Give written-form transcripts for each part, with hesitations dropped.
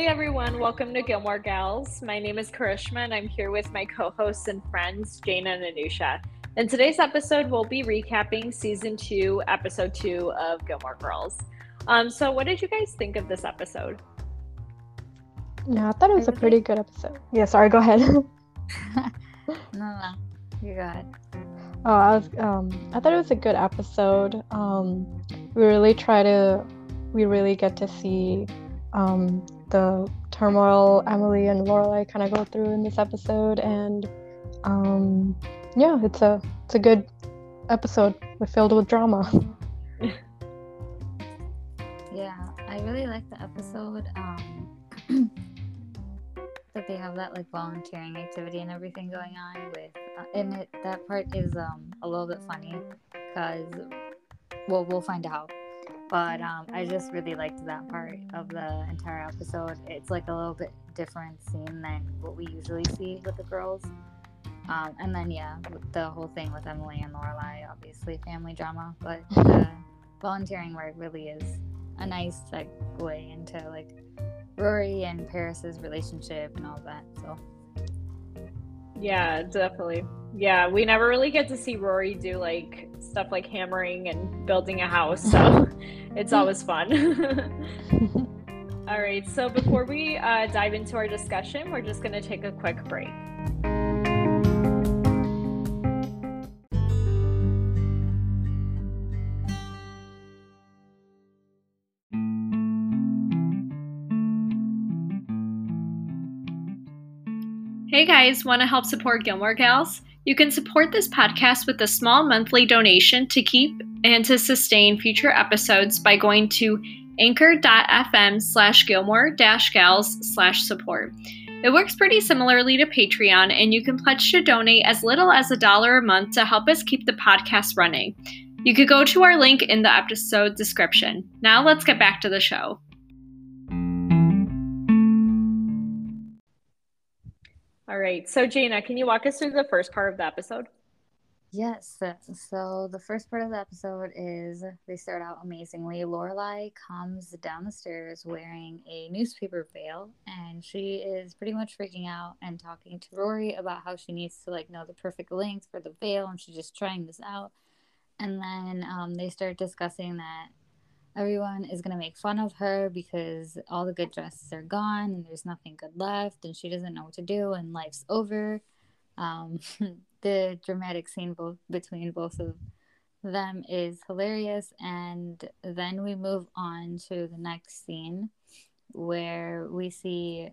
Hey everyone, welcome to Gilmore Girls. My name is Karishma and I'm here with my co-hosts and friends, Jaina and Anusha. In today's episode, we'll be recapping Season 2, Episode 2 of Gilmore Girls. So what did you guys think of this episode? No, I thought it was a pretty good episode. Yeah, sorry, go ahead. No, you go ahead. Oh, I thought it was a good episode. We really get to see the turmoil Emily and Lorelai kind of go through in this episode, and yeah, it's a good episode. We're filled with drama. Yeah, I really like the episode. Like they have that like volunteering activity and everything going on with in it. That part is a little bit funny because we'll find out. But I just really liked that part of the entire episode. It's like a little bit different scene than what we usually see with the girls. And then, yeah, the whole thing with Emily and Lorelai, obviously family drama. But volunteering work really is a nice segue into like Rory and Paris's relationship and all that. So yeah, definitely. Yeah, we never really get to see Rory do like stuff like hammering and building a house, so it's always fun. All right, so before we dive into our discussion, we're just going to take a quick break. Hey guys, want to help support Gilmore Girls? You can support this podcast with a small monthly donation to keep and to sustain future episodes by going to anchor.fm/Gilmore-Gals/support. It works pretty similarly to Patreon, and you can pledge to donate as little as $1 a month to help us keep the podcast running. You could go to our link in the episode description. Now let's get back to the show. All right. So, Jaina, can you walk us through the first part of the episode? Yes. So the first part of the episode is they start out amazingly. Lorelai comes down the stairs wearing a newspaper veil, and she is pretty much freaking out and talking to Rory about how she needs to like know the perfect length for the veil, and she's just trying this out. And then they start discussing that everyone is going to make fun of her because all the good dresses are gone and there's nothing good left and she doesn't know what to do and life's over. The dramatic scene between both of them is hilarious. And then we move on to the next scene where we see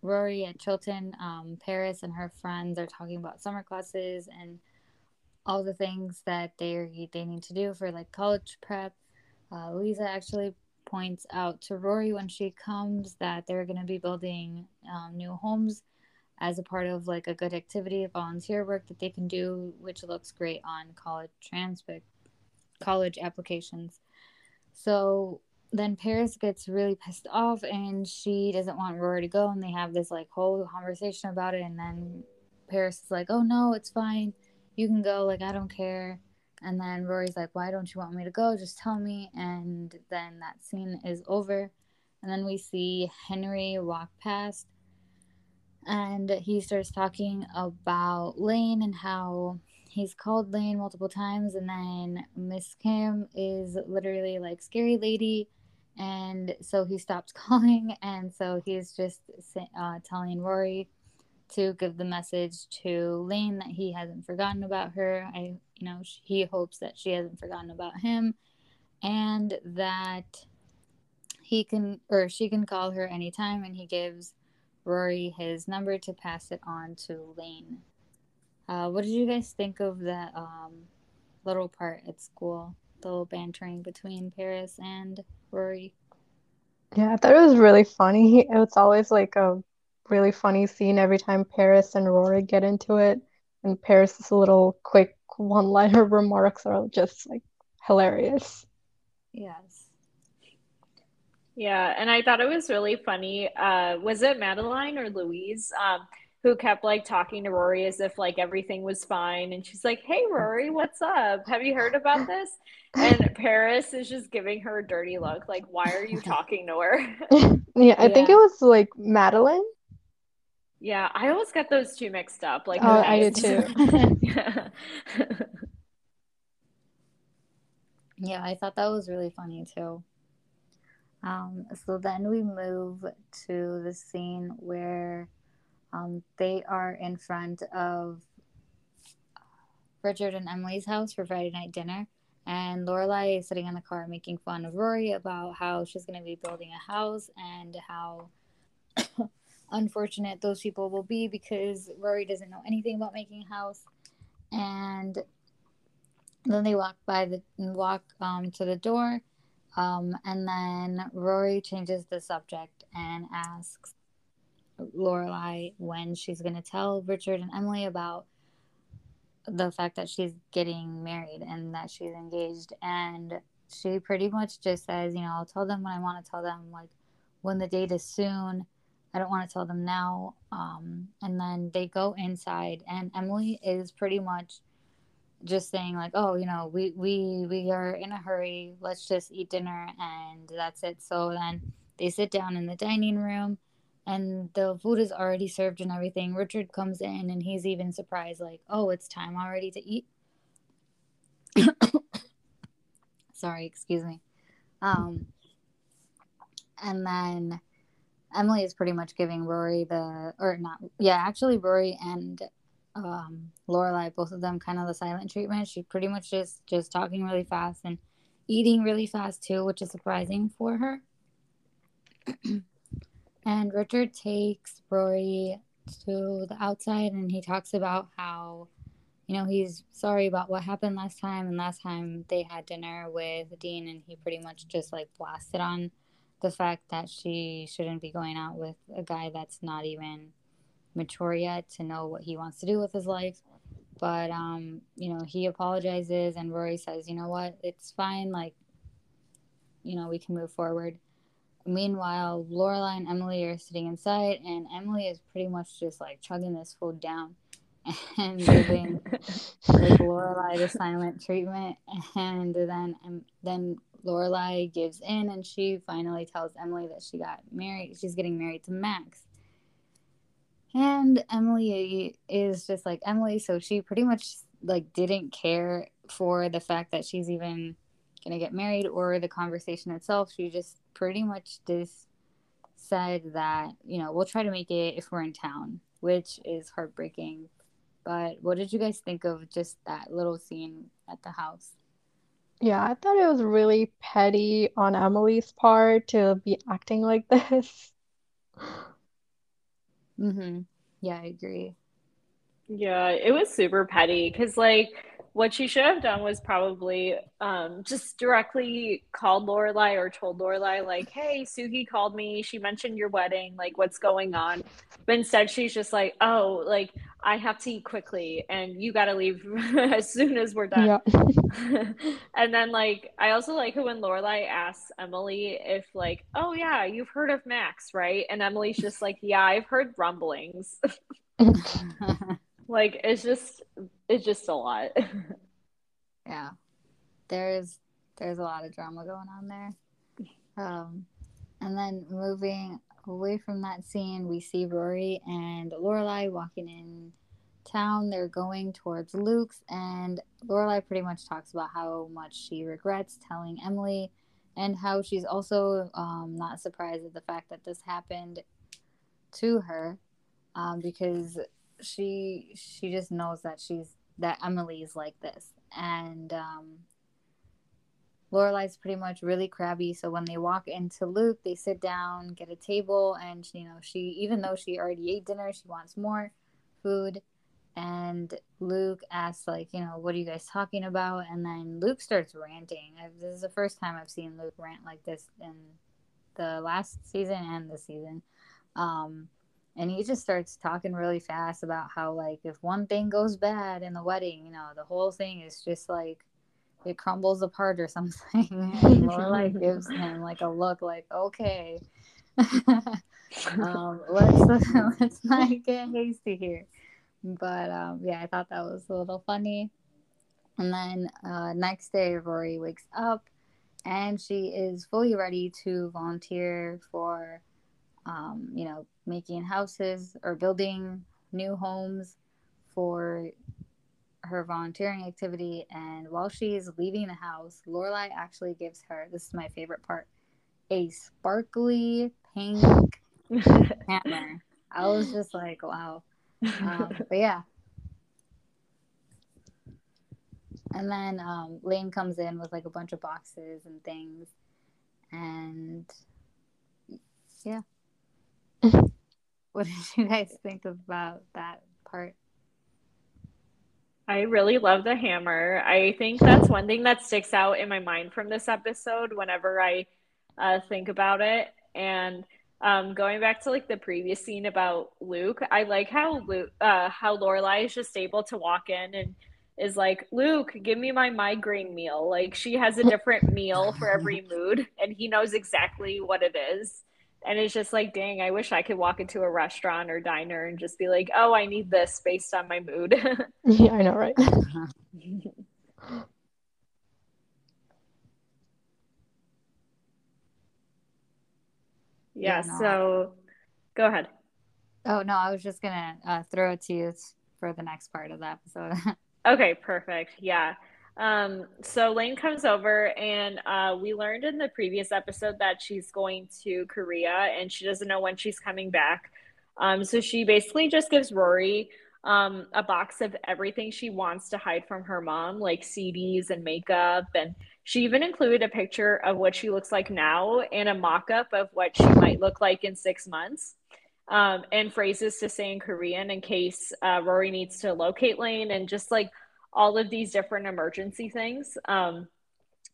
Rory at Chilton. Paris and her friends are talking about summer classes and all the things that they need to do for like college prep. Lisa actually points out to Rory when she comes that they're going to be building new homes as a part of like a good activity, volunteer work that they can do, which looks great on college applications. So then Paris gets really pissed off and she doesn't want Rory to go, and they have this like whole conversation about it, and then Paris is like, oh no, it's fine, you can go, like I don't care. And then Rory's like, why don't you want me to go? Just tell me. And then that scene is over. And then we see Henry walk past. And he starts talking about Lane and how he's called Lane multiple times. And then Miss Kim is literally like scary lady. And so he stopped calling. And so he's just telling Rory to give the message to Lane that he hasn't forgotten about her. He hopes that she hasn't forgotten about him, and that he can or she can call her anytime. And he gives Rory his number to pass it on to Lane. What did you guys think of that little part at school? The little bantering between Paris and Rory. Yeah, I thought it was really funny. It's always like a really funny scene every time Paris and Rory get into it, and Paris's little quick one-liner remarks are just like hilarious. Yes. Yeah, and I thought it was really funny. Was it Madeline or Louise? who kept like talking to Rory as if like everything was fine. And she's like, hey, Rory, what's up? Have you heard about this? And Paris is just giving her a dirty look. Like, why are you talking to her? Yeah, I think it was like Madeline. Yeah, I always got those two mixed up. Like, oh, I did too. Yeah, I thought that was really funny too. So then we move to the scene where they are in front of Richard and Emily's house for Friday night dinner. And Lorelai is sitting in the car making fun of Rory about how she's going to be building a house and how unfortunate those people will be because Rory doesn't know anything about making a house. And then they walk to the door. And then Rory changes the subject and asks Lorelai when she's going to tell Richard and Emily about the fact that she's getting married and that she's engaged. And she pretty much just says, you know, I'll tell them when I want to tell them, like when the date is soon. I don't want to tell them now. And then they go inside and Emily is pretty much just saying like, oh, you know, we are in a hurry. Let's just eat dinner and that's it. So then they sit down in the dining room. And the food is already served and everything. Richard comes in and he's even surprised, like, oh, it's time already to eat. Sorry, excuse me. And then Emily is pretty much giving Rory Rory and Lorelai, both of them kind of the silent treatment. She's pretty much just talking really fast and eating really fast too, which is surprising for her. And Richard takes Rory to the outside and he talks about how, you know, he's sorry about what happened last time. And last time they had dinner with Dean and he pretty much just like blasted on the fact that she shouldn't be going out with a guy that's not even mature yet to know what he wants to do with his life. But, you know, he apologizes and Rory says, you know what, it's fine. Like, you know, we can move forward. Meanwhile, Lorelai and Emily are sitting inside, and Emily is pretty much just like chugging this food down and giving like Lorelai the silent treatment. And then Lorelai gives in, and she finally tells Emily that she got married. She's getting married to Max, and Emily is just like Emily. So she pretty much like didn't care for the fact that she's even gonna get married or the conversation itself. She just pretty much just said that, you know, we'll try to make it if we're in town, which is heartbreaking. But what did you guys think of just that little scene at the house? Yeah, I thought it was really petty on Emily's part to be acting like this. Mm-hmm. Yeah, I agree. Yeah, it was super petty because, like, what she should have done was probably just directly called Lorelai or told Lorelai, like, hey, Sookie called me. She mentioned your wedding. Like, what's going on? But instead, she's just like, oh, like, I have to eat quickly and you got to leave as soon as we're done. Yeah. And then, like, I also like it when Lorelai asks Emily if, like, oh, yeah, you've heard of Max, right? And Emily's just like, yeah, I've heard rumblings. Like, it's just a lot. Yeah. There's a lot of drama going on there. And then moving away from that scene, we see Rory and Lorelai walking in town. They're going towards Luke's, and Lorelai pretty much talks about how much she regrets telling Emily and how she's also not surprised at the fact that this happened to her because she just knows that Emily's like this. And Lorelai's pretty much really crabby, so when they walk into Luke, they sit down, get a table, and you know, she, even though she already ate dinner, she wants more food. And Luke asks, like, you know, what are you guys talking about? And then Luke starts ranting. This is the first time I've seen Luke rant like this in the last season and this season. And he just starts talking really fast about how, like, if one thing goes bad in the wedding, you know, the whole thing is just, like, it crumbles apart or something. And Lorelai gives him, like, a look like, okay. Let's not get hasty here. But yeah, I thought that was a little funny. And then next day, Rory wakes up and she is fully ready to volunteer for, you know, making houses or building new homes for her volunteering activity. And while she is leaving the house, Lorelai actually gives her, this is my favorite part, a sparkly pink hammer. I was just like, wow. But yeah. And then Lane comes in with like a bunch of boxes and things. And yeah. What did you guys think about that part? I really love the hammer. I think that's one thing that sticks out in my mind from this episode whenever I think about it. And going back to like the previous scene about Luke, I like how Lorelai is just able to walk in and is like, Luke, give me my migraine meal. Like, she has a different meal for every mood, and he knows exactly what it is. And it's just like, dang, I wish I could walk into a restaurant or diner and just be like, oh, I need this based on my mood. Yeah, I know, right? Yeah, so go ahead. Oh, no, I was just going to throw it to you for the next part of the episode. Okay, perfect. Yeah. So Lane comes over and we learned in the previous episode that she's going to Korea and she doesn't know when she's coming back. So she basically just gives Rory a box of everything she wants to hide from her mom, like CDs and makeup. And she even included a picture of what she looks like now and a mock-up of what she might look like in 6 months. And phrases to say in Korean in case Rory needs to locate Lane and just like all of these different emergency things.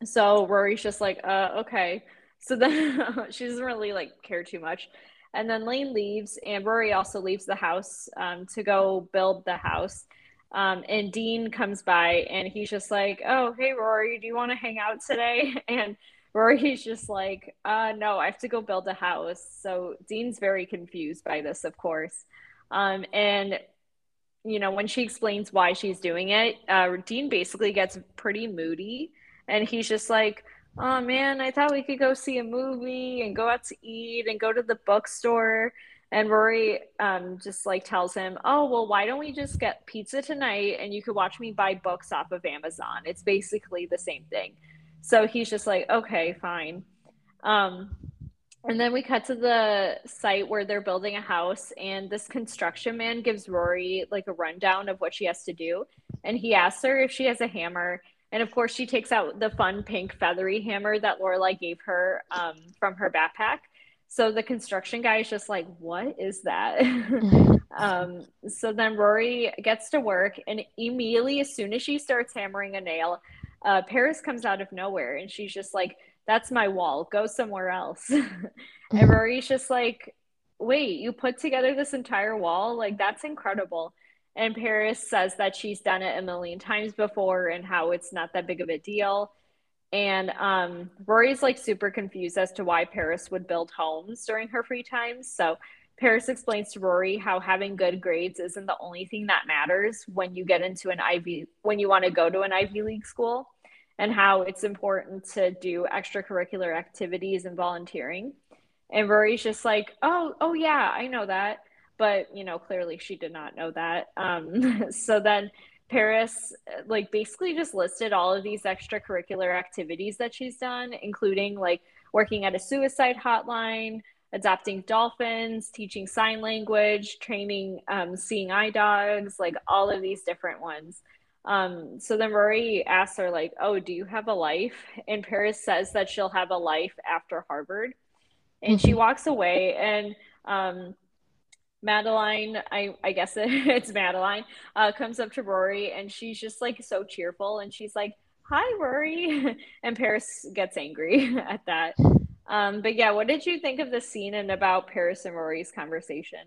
So Rory's just like, okay. So then she doesn't really like care too much. And then Lane leaves and Rory also leaves the house to go build the house. And Dean comes by and he's just like, oh, hey, Rory, do you want to hang out today? And Rory's just like, no, I have to go build a house. So Dean's very confused by this, of course. And, you know, when she explains why she's doing it, Dean basically gets pretty moody. And he's just like, oh, man, I thought we could go see a movie and go out to eat and go to the bookstore. And Rory just like tells him, oh, well, why don't we just get pizza tonight and you could watch me buy books off of Amazon. It's basically the same thing. So he's just like, okay, fine. And then we cut to the site where they're building a house. And this construction man gives Rory like a rundown of what she has to do. And he asks her if she has a hammer. And of course, she takes out the fun pink feathery hammer that Lorelai gave her from her backpack. So the construction guy is just like, what is that? So then Rory gets to work. And immediately, as soon as she starts hammering a nail, Paris comes out of nowhere and she's just like, that's my wall, go somewhere else. And Rory's just like, wait, you put together this entire wall? Like, that's incredible. And Paris says that she's done it a million times before and how it's not that big of a deal. And Rory's like super confused as to why Paris would build homes during her free time. So Paris explains to Rory how having good grades isn't the only thing that matters when you get into when you want to go to an Ivy League school, and how it's important to do extracurricular activities and volunteering. And Rory's just like, oh yeah, I know that. But, you know, clearly she did not know that. So then Paris like basically just listed all of these extracurricular activities that she's done, including like working at a suicide hotline, adopting dolphins, teaching sign language, training seeing eye dogs, like all of these different ones. So then Rory asks her like, oh, do you have a life? And Paris says that she'll have a life after Harvard. And she walks away and Madeline, I guess it's Madeline, comes up to Rory and she's just like so cheerful. And she's like, hi, Rory. And Paris gets angry at that. But yeah, what did you think of the scene and about Paris and Rory's conversation?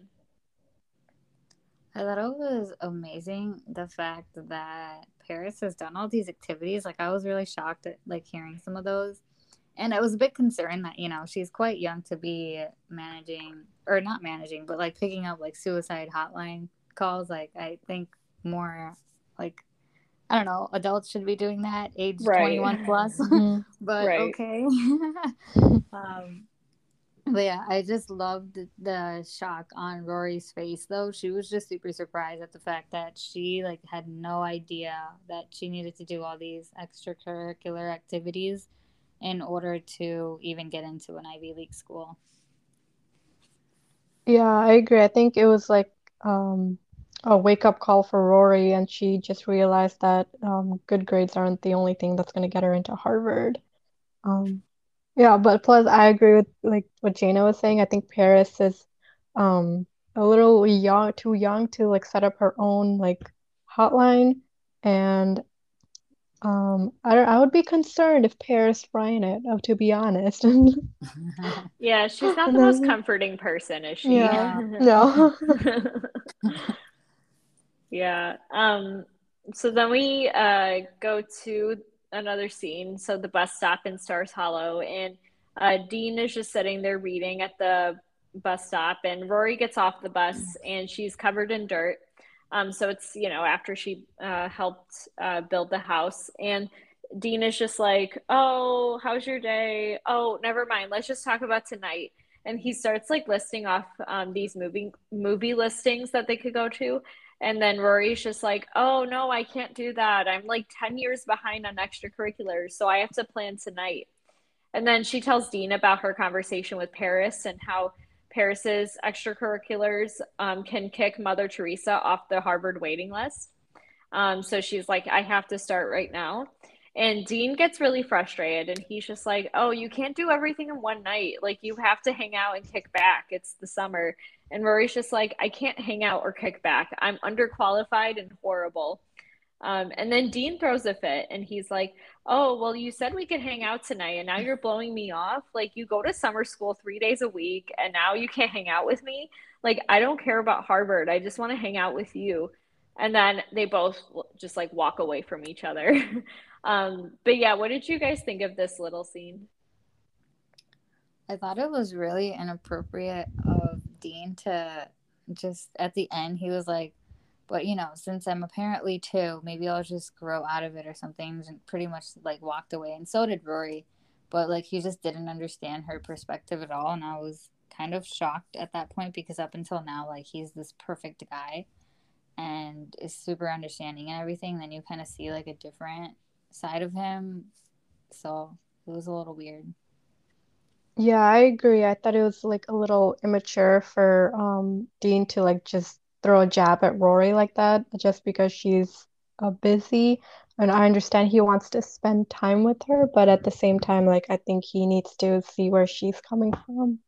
I thought it was amazing, the fact that Paris has done all these activities. Like, I was really shocked at like hearing some of those. And I was a bit concerned that, you know, she's quite young to be managing, or not managing, but like picking up like suicide hotline calls. Like, I think more like, I don't know, adults should be doing that, age 21 plus. Mm-hmm. But okay. But yeah, I just loved the shock on Rory's face, though. She was just super surprised at the fact that she like had no idea that she needed to do all these extracurricular activities in order to even get into an Ivy League school. Yeah, I agree. I think it was like a wake-up call for Rory, and she just realized that good grades aren't the only thing that's going to get her into Harvard. Yeah, but plus I agree with like what Jaina was saying. I think Paris is a little too young to like set up her own like hotline, and I would be concerned if Paris ran it, to be honest. Yeah, she's not the most comforting person, is she? Yeah. No. Yeah. So then we go to another scene, so the bus stop in Stars Hollow, and Dean is just sitting there reading at the bus stop, and Rory gets off the bus and she's covered in dirt, so it's, you know, after she helped build the house, and Dean is just like, oh, how's your day? Oh, never mind, let's just talk about tonight. And he starts like listing off these movie listings that they could go to. And then Rory's just like, oh, no, I can't do that. I'm like 10 years behind on extracurriculars, so I have to plan tonight. And then she tells Dean about her conversation with Paris and how Paris's extracurriculars can kick Mother Teresa off the Harvard waiting list. So she's like, I have to start right now. And Dean gets really frustrated, and he's just like, oh, you can't do everything in one night. Like, you have to hang out and kick back. It's the summer. And Rory's just like, I can't hang out or kick back. I'm underqualified and horrible. And then Dean throws a fit, and he's like, oh, well, you said we could hang out tonight, and now you're blowing me off. Like, you go to summer school 3 days a week, and now you can't hang out with me. Like, I don't care about Harvard. I just want to hang out with you. And then they both just like walk away from each other. But yeah, what did you guys think of this little scene? I thought it was really inappropriate of Dean to just at the end, he was like, but you know, since I'm apparently two, maybe I'll just grow out of it or something, and pretty much like walked away. And so did Rory, but like he just didn't understand her perspective at all. And I was kind of shocked at that point, because up until now, like he's this perfect guy and is super understanding and everything. Then you kind of see like a different side of him, so it was a little weird. Yeah, I agree. I thought it was like a little immature for Dean to like just throw a jab at Rory like that just because she's busy. And I understand he wants to spend time with her, but at the same time, like I think he needs to see where she's coming from.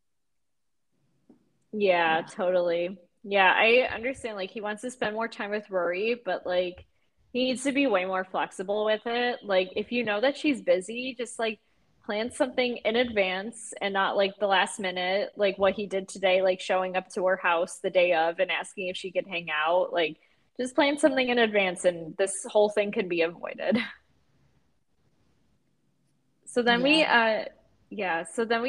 Yeah, totally. Yeah, I understand. Like he wants to spend more time with Rory, but like he needs to be way more flexible with it. Like if you know that she's busy, just like plan something in advance and not like the last minute, like what he did today, like showing up to her house the day of and asking if she could hang out. Like just plan something in advance and this whole thing could be avoided. So then we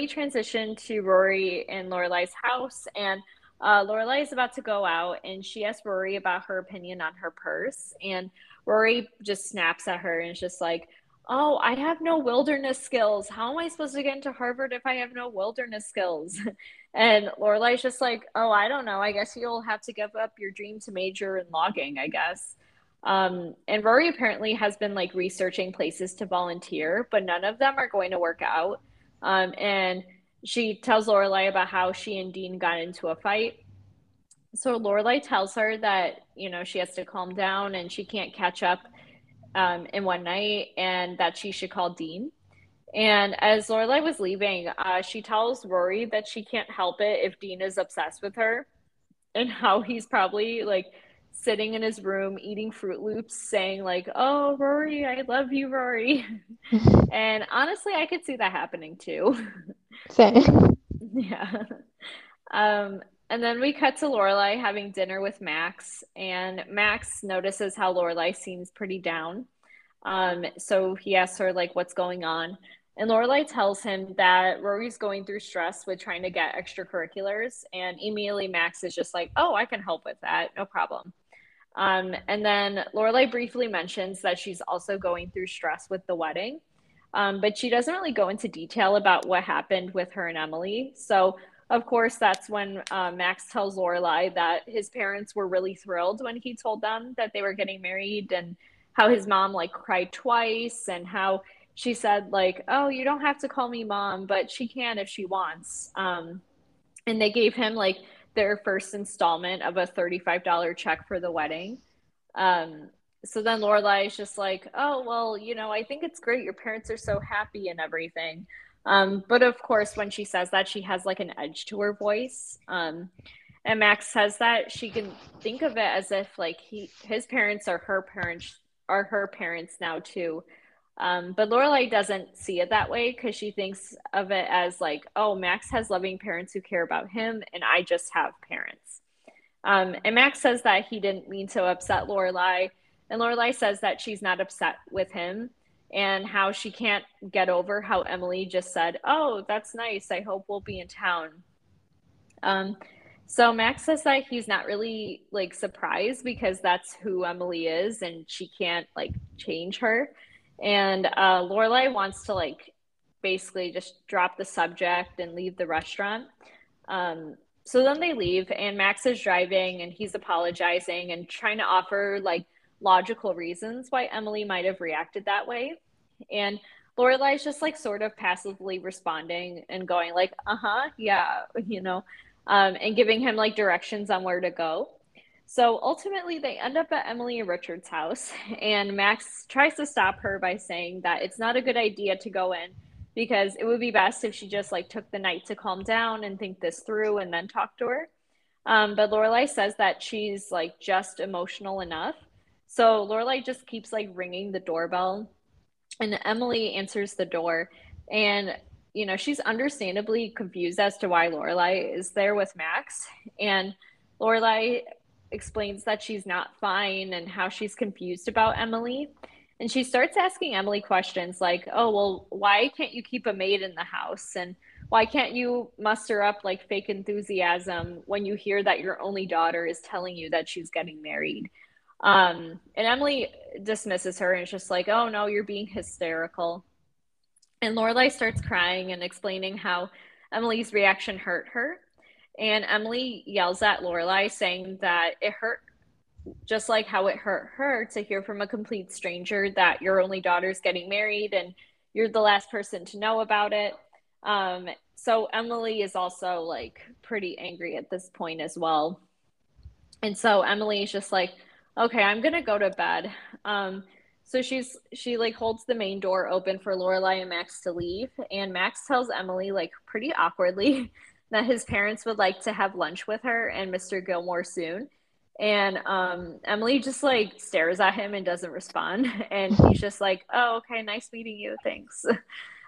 transition to Rory and Lorelai's house, and Lorelai is about to go out, and she asks Rory about her opinion on her purse, and Rory just snaps at her and is just like, oh, I have no wilderness skills. How am I supposed to get into Harvard if I have no wilderness skills? And Lorelai's just like, oh, I don't know. I guess you'll have to give up your dream to major in logging, I guess. And Rory apparently has been like researching places to volunteer, but none of them are going to work out. And she tells Lorelai about how she and Dean got into a fight. So Lorelai tells her that, you know, she has to calm down and she can't catch up in one night, and that she should call Dean. And as Lorelai was leaving, she tells Rory that she can't help it if Dean is obsessed with her, and how he's probably like sitting in his room eating Fruit Loops saying like, oh, Rory, I love you, Rory. And honestly, I could see that happening too. Same. Yeah. And then we cut to Lorelai having dinner with Max, and Max notices how Lorelai seems pretty down. So he asks her like, what's going on? And Lorelai tells him that Rory's going through stress with trying to get extracurriculars. And immediately Max is just like, oh, I can help with that. No problem. And then Lorelai briefly mentions that she's also going through stress with the wedding. But she doesn't really go into detail about what happened with her and Emily. So, of course, that's when Max tells Lorelai that his parents were really thrilled when he told them that they were getting married, and how his mom, like, cried twice, and how she said, like, oh, you don't have to call me mom, but she can if she wants. And they gave him, like, their first installment of a $35 check for the wedding. So then Lorelai is just like, oh, well, you know, I think it's great. Your parents are so happy and everything. But, of course, when she says that, she has, like, an edge to her voice. And Max says that she can think of it as if, like, his parents are her parents now, too. But Lorelai doesn't see it that way, because she thinks of it as like, oh, Max has loving parents who care about him, and I just have parents. And Max says that he didn't mean to upset Lorelai, and Lorelai says that she's not upset with him, and how she can't get over how Emily just said, oh, that's nice, I hope we'll be in town. So Max says that he's not really, like, surprised, because that's who Emily is, and she can't, like, change her. And Lorelai wants to, like, basically just drop the subject and leave the restaurant. So then they leave, and Max is driving, and he's apologizing and trying to offer, like, logical reasons why Emily might have reacted that way. And Lorelai's just, like, sort of passively responding and going, like, uh-huh, yeah, you know, and giving him, like, directions on where to go. So ultimately, they end up at Emily and Richard's house, and Max tries to stop her by saying that it's not a good idea to go in, because it would be best if she just, like, took the night to calm down and think this through and then talk to her. But Lorelai says that she's, like, just emotional enough. So Lorelai just keeps, like, ringing the doorbell, and Emily answers the door, and, you know, she's understandably confused as to why Lorelai is there with Max, and Lorelai explains that she's not fine and how she's confused about Emily. And she starts asking Emily questions like, oh, well, why can't you keep a maid in the house? And why can't you muster up, like, fake enthusiasm when you hear that your only daughter is telling you that she's getting married? And Emily dismisses her and is just like, oh, no, you're being hysterical. And Lorelai starts crying and explaining how Emily's reaction hurt her. And Emily yells at Lorelai, saying that it hurt just like how it hurt her to hear from a complete stranger that your only daughter's getting married and you're the last person to know about it. So Emily is also, like, pretty angry at this point as well. And so Emily is just like, okay, I'm going to go to bed. So she like, holds the main door open for Lorelai and Max to leave. And Max tells Emily, like, pretty awkwardly that his parents would like to have lunch with her and Mr. Gilmore soon. And Emily just, like, stares at him and doesn't respond. And he's just like, oh, okay, nice meeting you, thanks.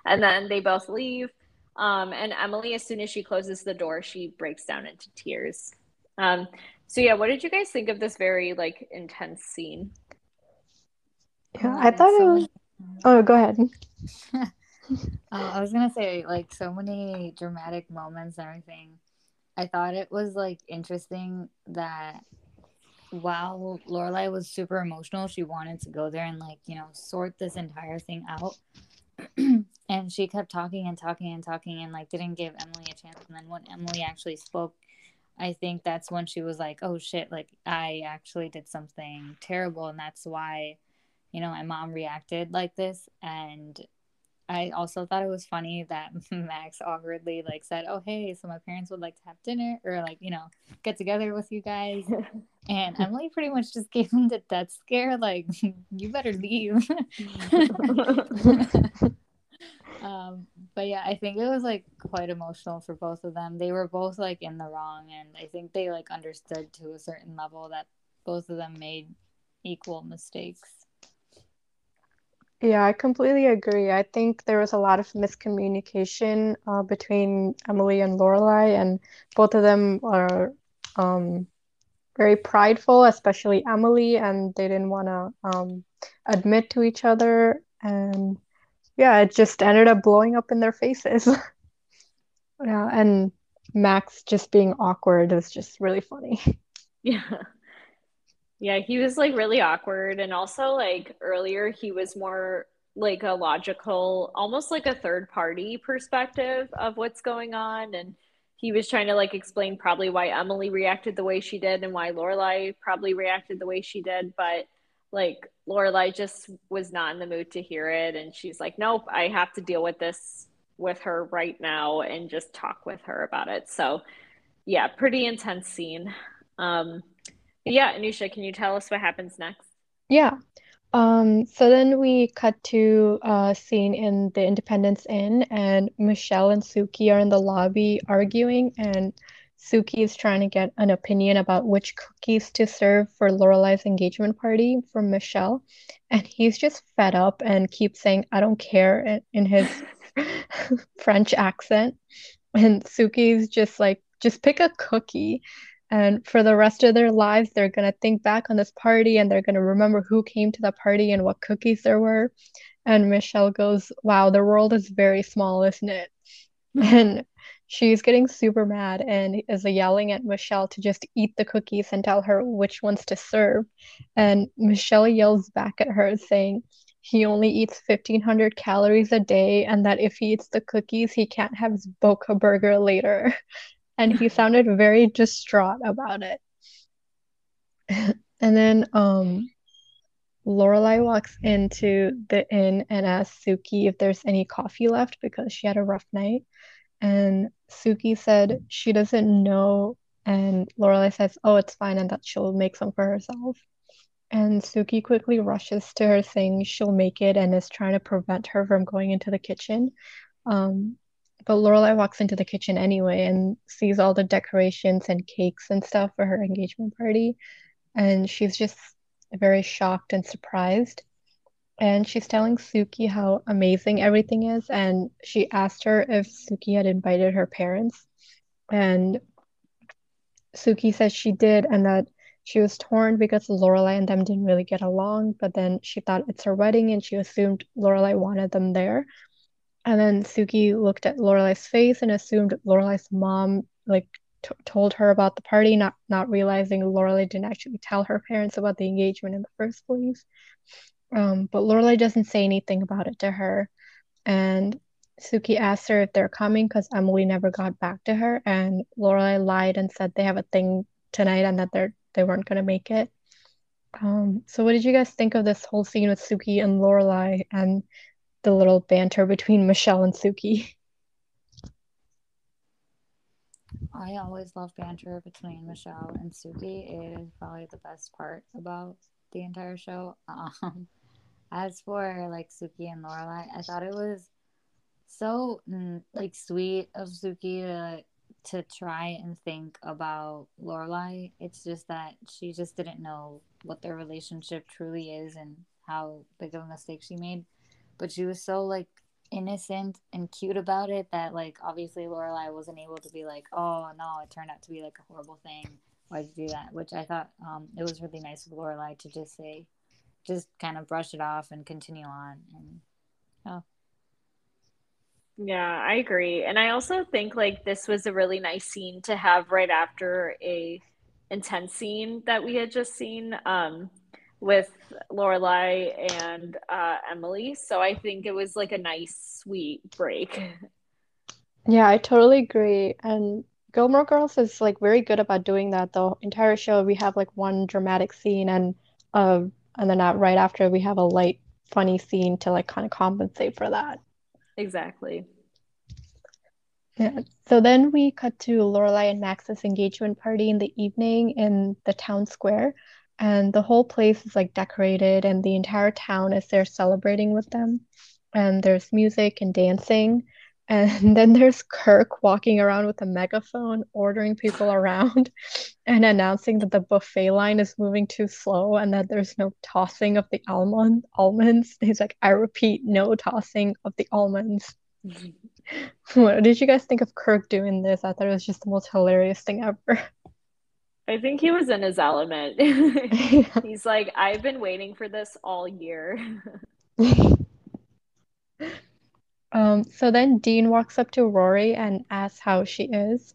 And then they both leave. And Emily, as soon as she closes the door, she breaks down into tears. So yeah, what did you guys think of this very, like, intense scene? Yeah, I thought it was... Oh, go ahead. I was gonna say, like, so many dramatic moments and everything. I thought it was, like, interesting that while Lorelai was super emotional, she wanted to go there and, like, you know, sort this entire thing out. And she kept talking and talking and talking and, like, didn't give Emily a chance. And then when Emily actually spoke, I think that's when she was like, oh shit, like, I actually did something terrible, and that's why, you know, my mom reacted like this. And I also thought it was funny that Max awkwardly, like, said, oh, hey, so my parents would like to have dinner or, like, you know, get together with you guys. And Emily pretty much just gave him the death scare, like, you better leave. But yeah, I think it was, like, quite emotional for both of them. They were both, like, in the wrong, and I think they, like, understood to a certain level that both of them made equal mistakes. Yeah, I completely agree. I think there was a lot of miscommunication between Emily and Lorelai, and both of them are very prideful, especially Emily, and they didn't want to admit to each other. And yeah, it just ended up blowing up in their faces. Yeah, and Max just being awkward is just really funny. Yeah. Yeah, he was like really awkward, and also like earlier he was more like a logical, almost like a third party perspective of what's going on, and he was trying to like explain probably why Emily reacted the way she did and why Lorelai probably reacted the way she did, but like Lorelai just was not in the mood to hear it, and she's like, nope, I have to deal with this with her right now and just talk with her about it. So yeah, pretty intense scene. Yeah, Anusha, can you tell us what happens next? Yeah. So then we cut to a scene in the Independence Inn, and Michelle and Sookie are in the lobby arguing, and Sookie is trying to get an opinion about which cookies to serve for Lorelai's engagement party from Michelle, and he's just fed up and keeps saying, I don't care, in his French accent, and Sookie's just like, just pick a cookie. And for the rest of their lives, they're going to think back on this party, and they're going to remember who came to the party and what cookies there were. And Michelle goes, wow, the world is very small, isn't it? And she's getting super mad and is yelling at Michelle to just eat the cookies and tell her which ones to serve. And Michelle yells back at her saying he only eats 1,500 calories a day, and that if he eats the cookies, he can't have his Boca burger later. And he sounded very distraught about it. And then Lorelai walks into the inn and asks Sookie if there's any coffee left because she had a rough night. And Sookie said she doesn't know. And Lorelai says, oh, it's fine, and that she'll make some for herself. And Sookie quickly rushes to her saying she'll make it, and is trying to prevent her from going into the kitchen. But Lorelai walks into the kitchen anyway and sees all the decorations and cakes and stuff for her engagement party. And she's just very shocked and surprised. And she's telling Sookie how amazing everything is. And she asked her if Sookie had invited her parents. And Sookie says she did, and that she was torn because Lorelai and them didn't really get along. But then she thought it's her wedding, and she assumed Lorelai wanted them there. And then Sookie looked at Lorelai's face and assumed Lorelai's mom like told her about the party, not realizing Lorelai didn't actually tell her parents about the engagement in the first place. But Lorelai doesn't say anything about it to her. And Sookie asks her if they're coming because Emily never got back to her. And Lorelai lied and said they have a thing tonight and that they weren't going to make it. So what did you guys think of this whole scene with Sookie and Lorelai and the little banter between Michelle and Sookie? I always love banter between Michelle and Sookie. It is probably the best part about the entire show. As for like Sookie and Lorelai, I thought it was so like sweet of Sookie to try and think about Lorelai. It's just that she just didn't know what their relationship truly is and how big of a mistake she made. But she was so, like, innocent and cute about it that, like, obviously Lorelai wasn't able to be like, oh, no, it turned out to be, like, a horrible thing. Why'd you do that? Which I thought it was really nice of Lorelai to just say, just kind of brush it off and continue on. And yeah, I agree. And I also think, like, this was a really nice scene to have right after a intense scene that we had just seen. With Lorelai and Emily. So I think it was like a nice, sweet break. Yeah, I totally agree. And Gilmore Girls is like very good about doing that. The entire show, we have like one dramatic scene, and then right after we have a light, funny scene to like kind of compensate for that. Exactly. Yeah. So then we cut to Lorelai and Max's engagement party in the evening in the town square. And the whole place is like decorated, and the entire town is there celebrating with them. And there's music and dancing. And then there's Kirk walking around with a megaphone, ordering people around and announcing that the buffet line is moving too slow and that there's no tossing of the almonds. He's like, I repeat, no tossing of the almonds. Mm-hmm. What did you guys think of Kirk doing this? I thought it was just the most hilarious thing ever. I think he was in his element. He's like, I've been waiting for this all year. So then Dean walks up to Rory and asks how she is.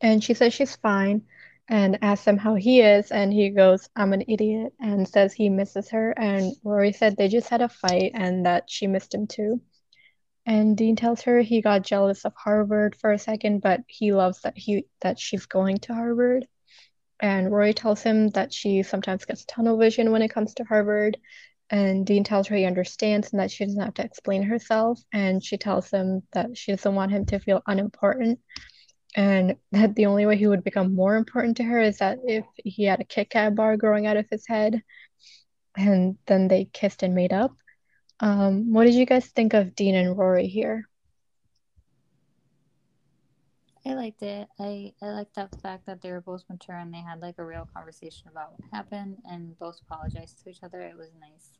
And she says she's fine and asks him how he is. And he goes, "I'm an idiot," and says he misses her. And Rory said they just had a fight and that she missed him too. And Dean tells her he got jealous of Harvard for a second, but he loves that she's going to Harvard. And Rory tells him that she sometimes gets tunnel vision when it comes to Harvard. And Dean tells her he understands and that she doesn't have to explain herself. And she tells him that she doesn't want him to feel unimportant, and that the only way he would become more important to her is that if he had a Kit Kat bar growing out of his head. And then they kissed and made up. What did you guys think of Dean and Rory here? I liked it. I liked the fact that they were both mature and they had like a real conversation about what happened and both apologized to each other. It was nice.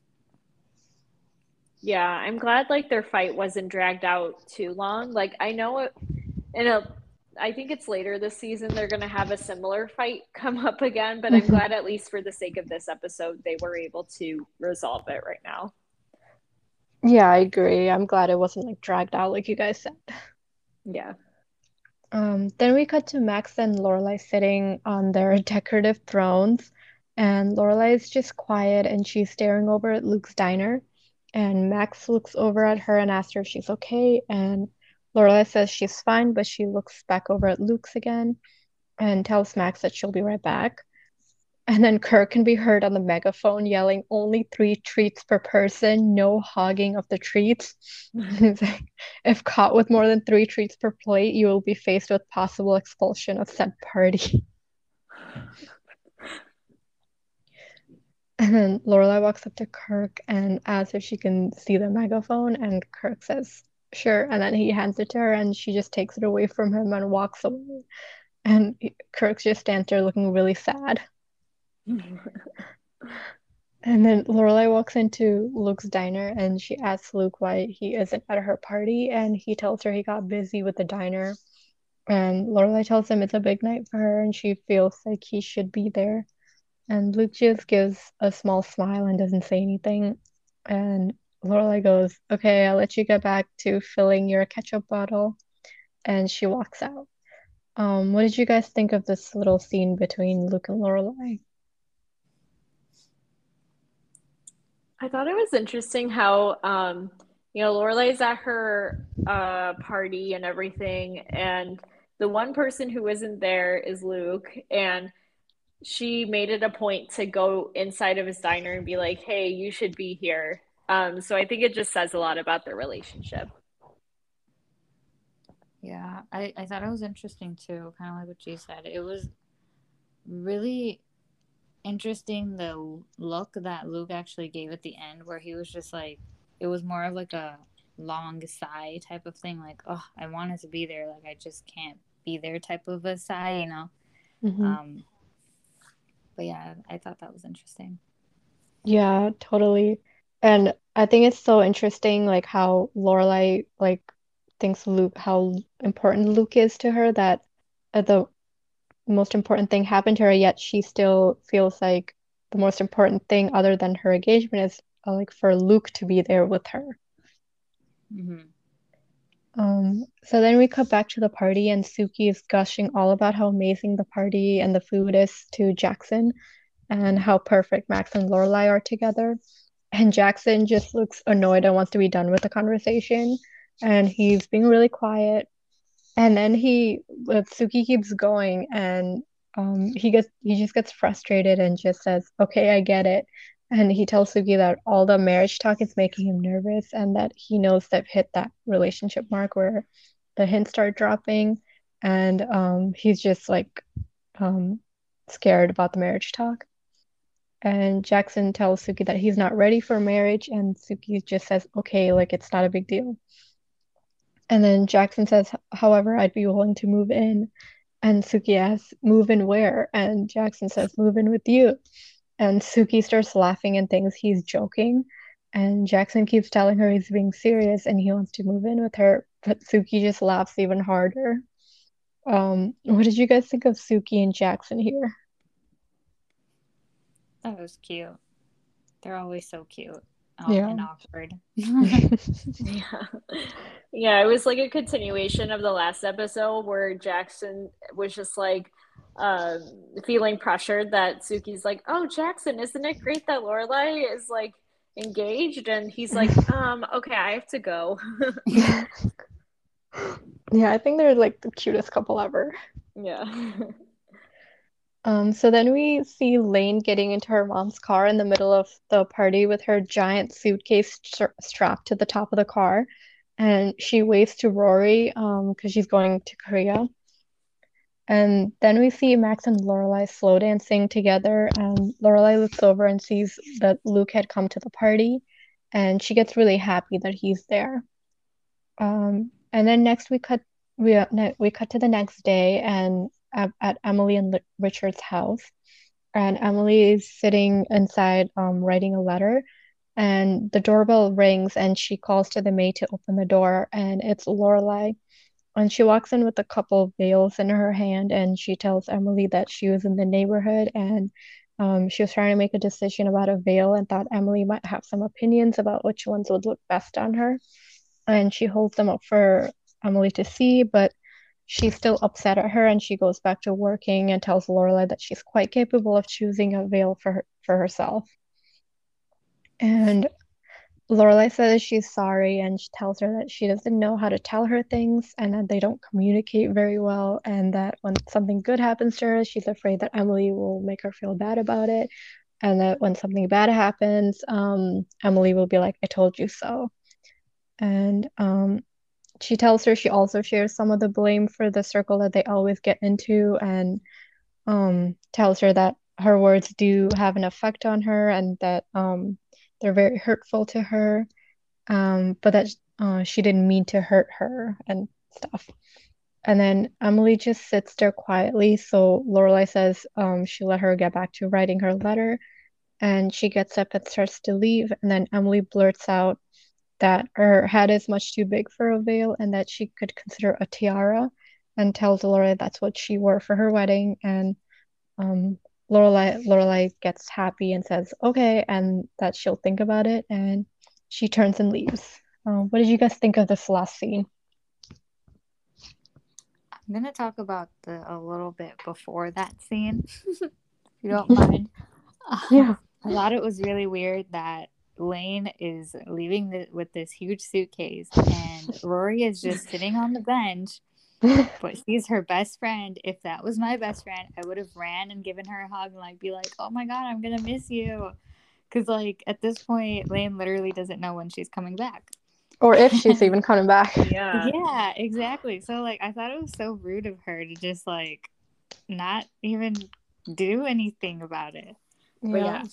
Yeah, I'm glad like their fight wasn't dragged out too long. Like I know I think it's later this season they're going to have a similar fight come up again, but I'm glad at least for the sake of this episode they were able to resolve it right now. Yeah, I agree. I'm glad it wasn't like dragged out like you guys said. Yeah. Then we cut to Max and Lorelai sitting on their decorative thrones, and Lorelai is just quiet and she's staring over at Luke's diner, and Max looks over at her and asks her if she's okay, and Lorelai says she's fine, but she looks back over at Luke's again and tells Max that she'll be right back. And then Kirk can be heard on the megaphone yelling, "Only 3 treats per person, no hogging of the treats." He's like, "If caught with more than 3 treats per plate, you will be faced with possible expulsion of said party." And then Lorelai walks up to Kirk and asks if she can see the megaphone, and Kirk says, "Sure." And then he hands it to her and she just takes it away from him and walks away. And Kirk just stands there looking really sad. And then Lorelai walks into Luke's diner and she asks Luke why he isn't at her party, and he tells her he got busy with the diner, and Lorelai tells him it's a big night for her and she feels like he should be there, and Luke just gives a small smile and doesn't say anything, and Lorelai goes, "Okay, I'll let you get back to filling your ketchup bottle," and she walks out. What did you guys think of this little scene between Luke and Lorelai? I thought it was interesting how, Lorelai's at her party and everything, and the one person who isn't there is Luke, and she made it a point to go inside of his diner and be like, "Hey, you should be here." So I think it just says a lot about their relationship. Yeah, I thought it was interesting too, kind of like what G said. It was really interesting the look that Luke actually gave at the end, where he was just like, it was more of like a long sigh type of thing, like, "Oh, I wanted to be there, like I just can't be there" type of a sigh, mm-hmm. But yeah, I thought that was interesting. Yeah, totally. And I think it's so interesting like how Lorelai like thinks Luke, how important Luke is to her, that the most important thing happened to her, yet she still feels like the most important thing other than her engagement is like for Luke to be there with her. Mm-hmm. So then we cut back to the party and Sookie is gushing all about how amazing the party and the food is to Jackson and how perfect Max and Lorelai are together, and Jackson just looks annoyed and wants to be done with the conversation, and he's being really quiet. And then Sookie keeps going, and he just gets frustrated and just says, "Okay, I get it." And he tells Sookie that all the marriage talk is making him nervous and that he knows they've hit that relationship mark where the hints start dropping, and he's just like scared about the marriage talk. And Jackson tells Sookie that he's not ready for marriage, and Sookie just says, "Okay, like it's not a big deal." And then Jackson says, "However, I'd be willing to move in." And Sookie asks, "Move in where?" And Jackson says, "Move in with you." And Sookie starts laughing and thinks he's joking. And Jackson keeps telling her he's being serious and he wants to move in with her. But Sookie just laughs even harder. What did you guys think of Sookie and Jackson here? That was cute. They're always so cute. and awkward. It was like a continuation of the last episode where Jackson was just like feeling pressured that Sookie's like, oh, Jackson, isn't it great that Lorelai is like engaged? And he's like, okay, I have to go. I think they're like the cutest couple ever. So then we see Lane getting into her mom's car in the middle of the party with her giant suitcase strapped to the top of the car. And she waves to Rory because she's going to Korea. And then we see Max and Lorelai slow dancing together. And Lorelai looks over and sees that Luke had come to the party. And she gets really happy that he's there. And then next we cut to the next day and at Emily and Richard's house, and Emily is sitting inside writing a letter, and the doorbell rings and she calls to the maid to open the door, and it's Lorelai, and she walks in with a couple of veils in her hand, and she tells Emily that she was in the neighborhood and she was trying to make a decision about a veil and thought Emily might have some opinions about which ones would look best on her, and she holds them up for Emily to see, but she's still upset at her, and she goes back to working and tells Lorelai that she's quite capable of choosing a veil for herself. And Lorelai says she's sorry, and she tells her that she doesn't know how to tell her things and that they don't communicate very well, and that when something good happens to her, she's afraid that Emily will make her feel bad about it, and that when something bad happens, Emily will be like, I told you so. And she tells her she also shares some of the blame for the circle that they always get into, and tells her that her words do have an effect on her and that they're very hurtful to her, but that she didn't mean to hurt her and stuff. And then Emily just sits there quietly, so Lorelai says she let her get back to writing her letter, and she gets up and starts to leave, and then Emily blurts out that her head is much too big for a veil and that she could consider a tiara, and tells Lorelai that's what she wore for her wedding. And Lorelai gets happy and says, okay, and that she'll think about it. And she turns and leaves. What did you guys think of this last scene? I'm going to talk about a little bit before that scene, if you don't mind. I thought it was really weird that Lane is leaving with this huge suitcase, and Rory is just sitting on the bench, but she's her best friend. If that was my best friend, I would have ran and given her a hug and like be like, oh my god, I'm gonna miss you, because like at this point Lane literally doesn't know when she's coming back or if she's even coming back. Yeah, exactly. So like I thought it was so rude of her to just like not even do anything about it. But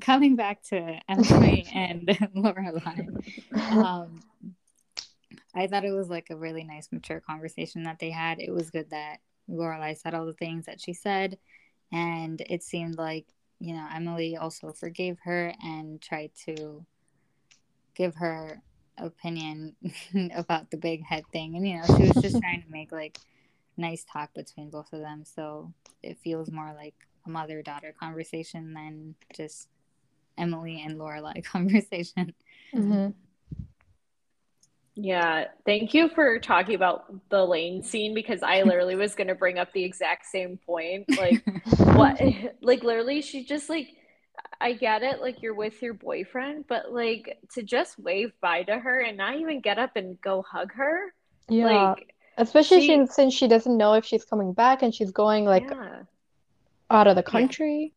coming back to Emily and Lorelai, I thought it was like a really nice, mature conversation that they had. It was good that Lorelai said all the things that she said, and it seemed like, you know, Emily also forgave her and tried to give her opinion about the big head thing. And, you know, she was just trying to make like nice talk between both of them. So it feels more like a mother-daughter conversation than just Emily and Lorelai conversation. Mm-hmm. Yeah, thank you for talking about the Lane scene, because I literally was going to bring up the exact same point. Like, what? Like, literally, she just like, I get it, like you're with your boyfriend, but like to just wave bye to her and not even get up and go hug her. Yeah, like, especially since she doesn't know if she's coming back and she's going like. Yeah. Out of the country.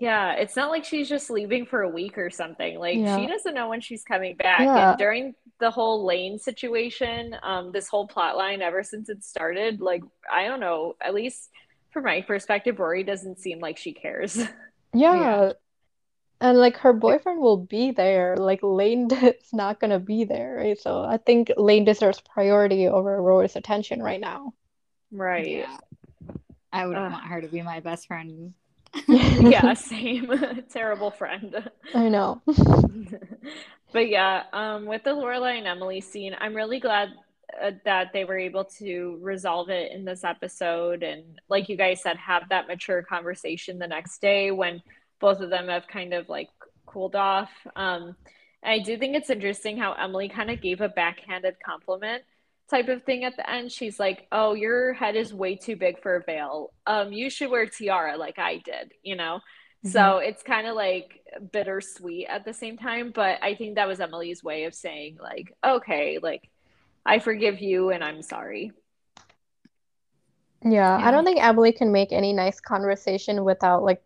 Yeah, it's not like she's just leaving for a week or something. Like, she doesn't know when she's coming back. And during the whole Lane situation, this whole plot line ever since it started, like, I don't know, at least from my perspective, Rory doesn't seem like she cares. Yeah. And, like, her boyfriend will be there. Like, Lane is not going to be there, right? So I think Lane deserves priority over Rory's attention right now. Right. Yeah. I would want her to be my best friend. Yeah, same. Terrible friend. I know. But yeah, with the Lorelai and Emily scene, I'm really glad that they were able to resolve it in this episode. And like you guys said, have that mature conversation the next day when both of them have kind of like cooled off. I do think it's interesting how Emily kind of gave a backhanded compliment type of thing at the end. She's like, oh, your head is way too big for a veil. You should wear tiara like I did, you know? Mm-hmm. So it's kind of like bittersweet at the same time. But I think that was Emily's way of saying like, okay, like I forgive you and I'm sorry. Yeah, I don't think Emily can make any nice conversation without like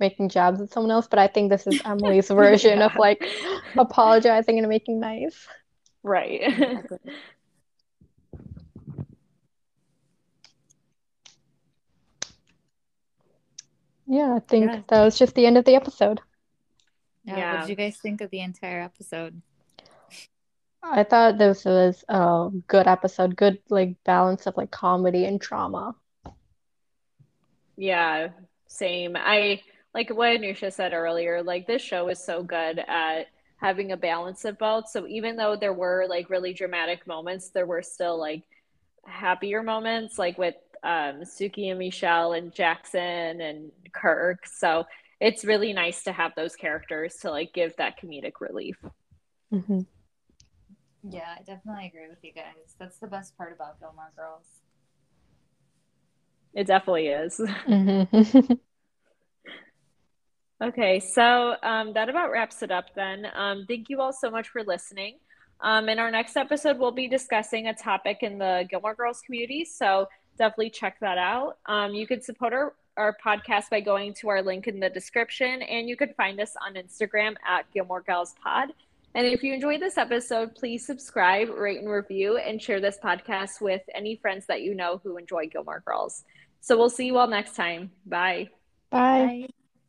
making jabs at someone else. But I think this is Emily's version of like apologizing and making nice. Right. Exactly. Yeah, I think that was just the end of the episode. Yeah. What did you guys think of the entire episode? I thought this was a good episode, good like balance of like comedy and drama. Yeah, same. I like what Anusha said earlier, like this show is so good at having a balance of both. So even though there were like really dramatic moments, there were still like happier moments, like with Sookie and Michelle and Jackson and Kirk. So it's really nice to have those characters to like give that comedic relief. Mm-hmm. Yeah, I definitely agree with you guys. That's the best part about Gilmore Girls. It definitely is. Mm-hmm. Okay, so that about wraps it up then. Thank you all so much for listening. In our next episode, we'll be discussing a topic in the Gilmore Girls community, so definitely check that out. You can support our podcast by going to our link in the description, and you can find us on Instagram at Gilmore Girls Pod. And if you enjoyed this episode, please subscribe, rate, and review, and share this podcast with any friends that you know who enjoy Gilmore Girls. So we'll see you all next time. Bye. Bye. Bye.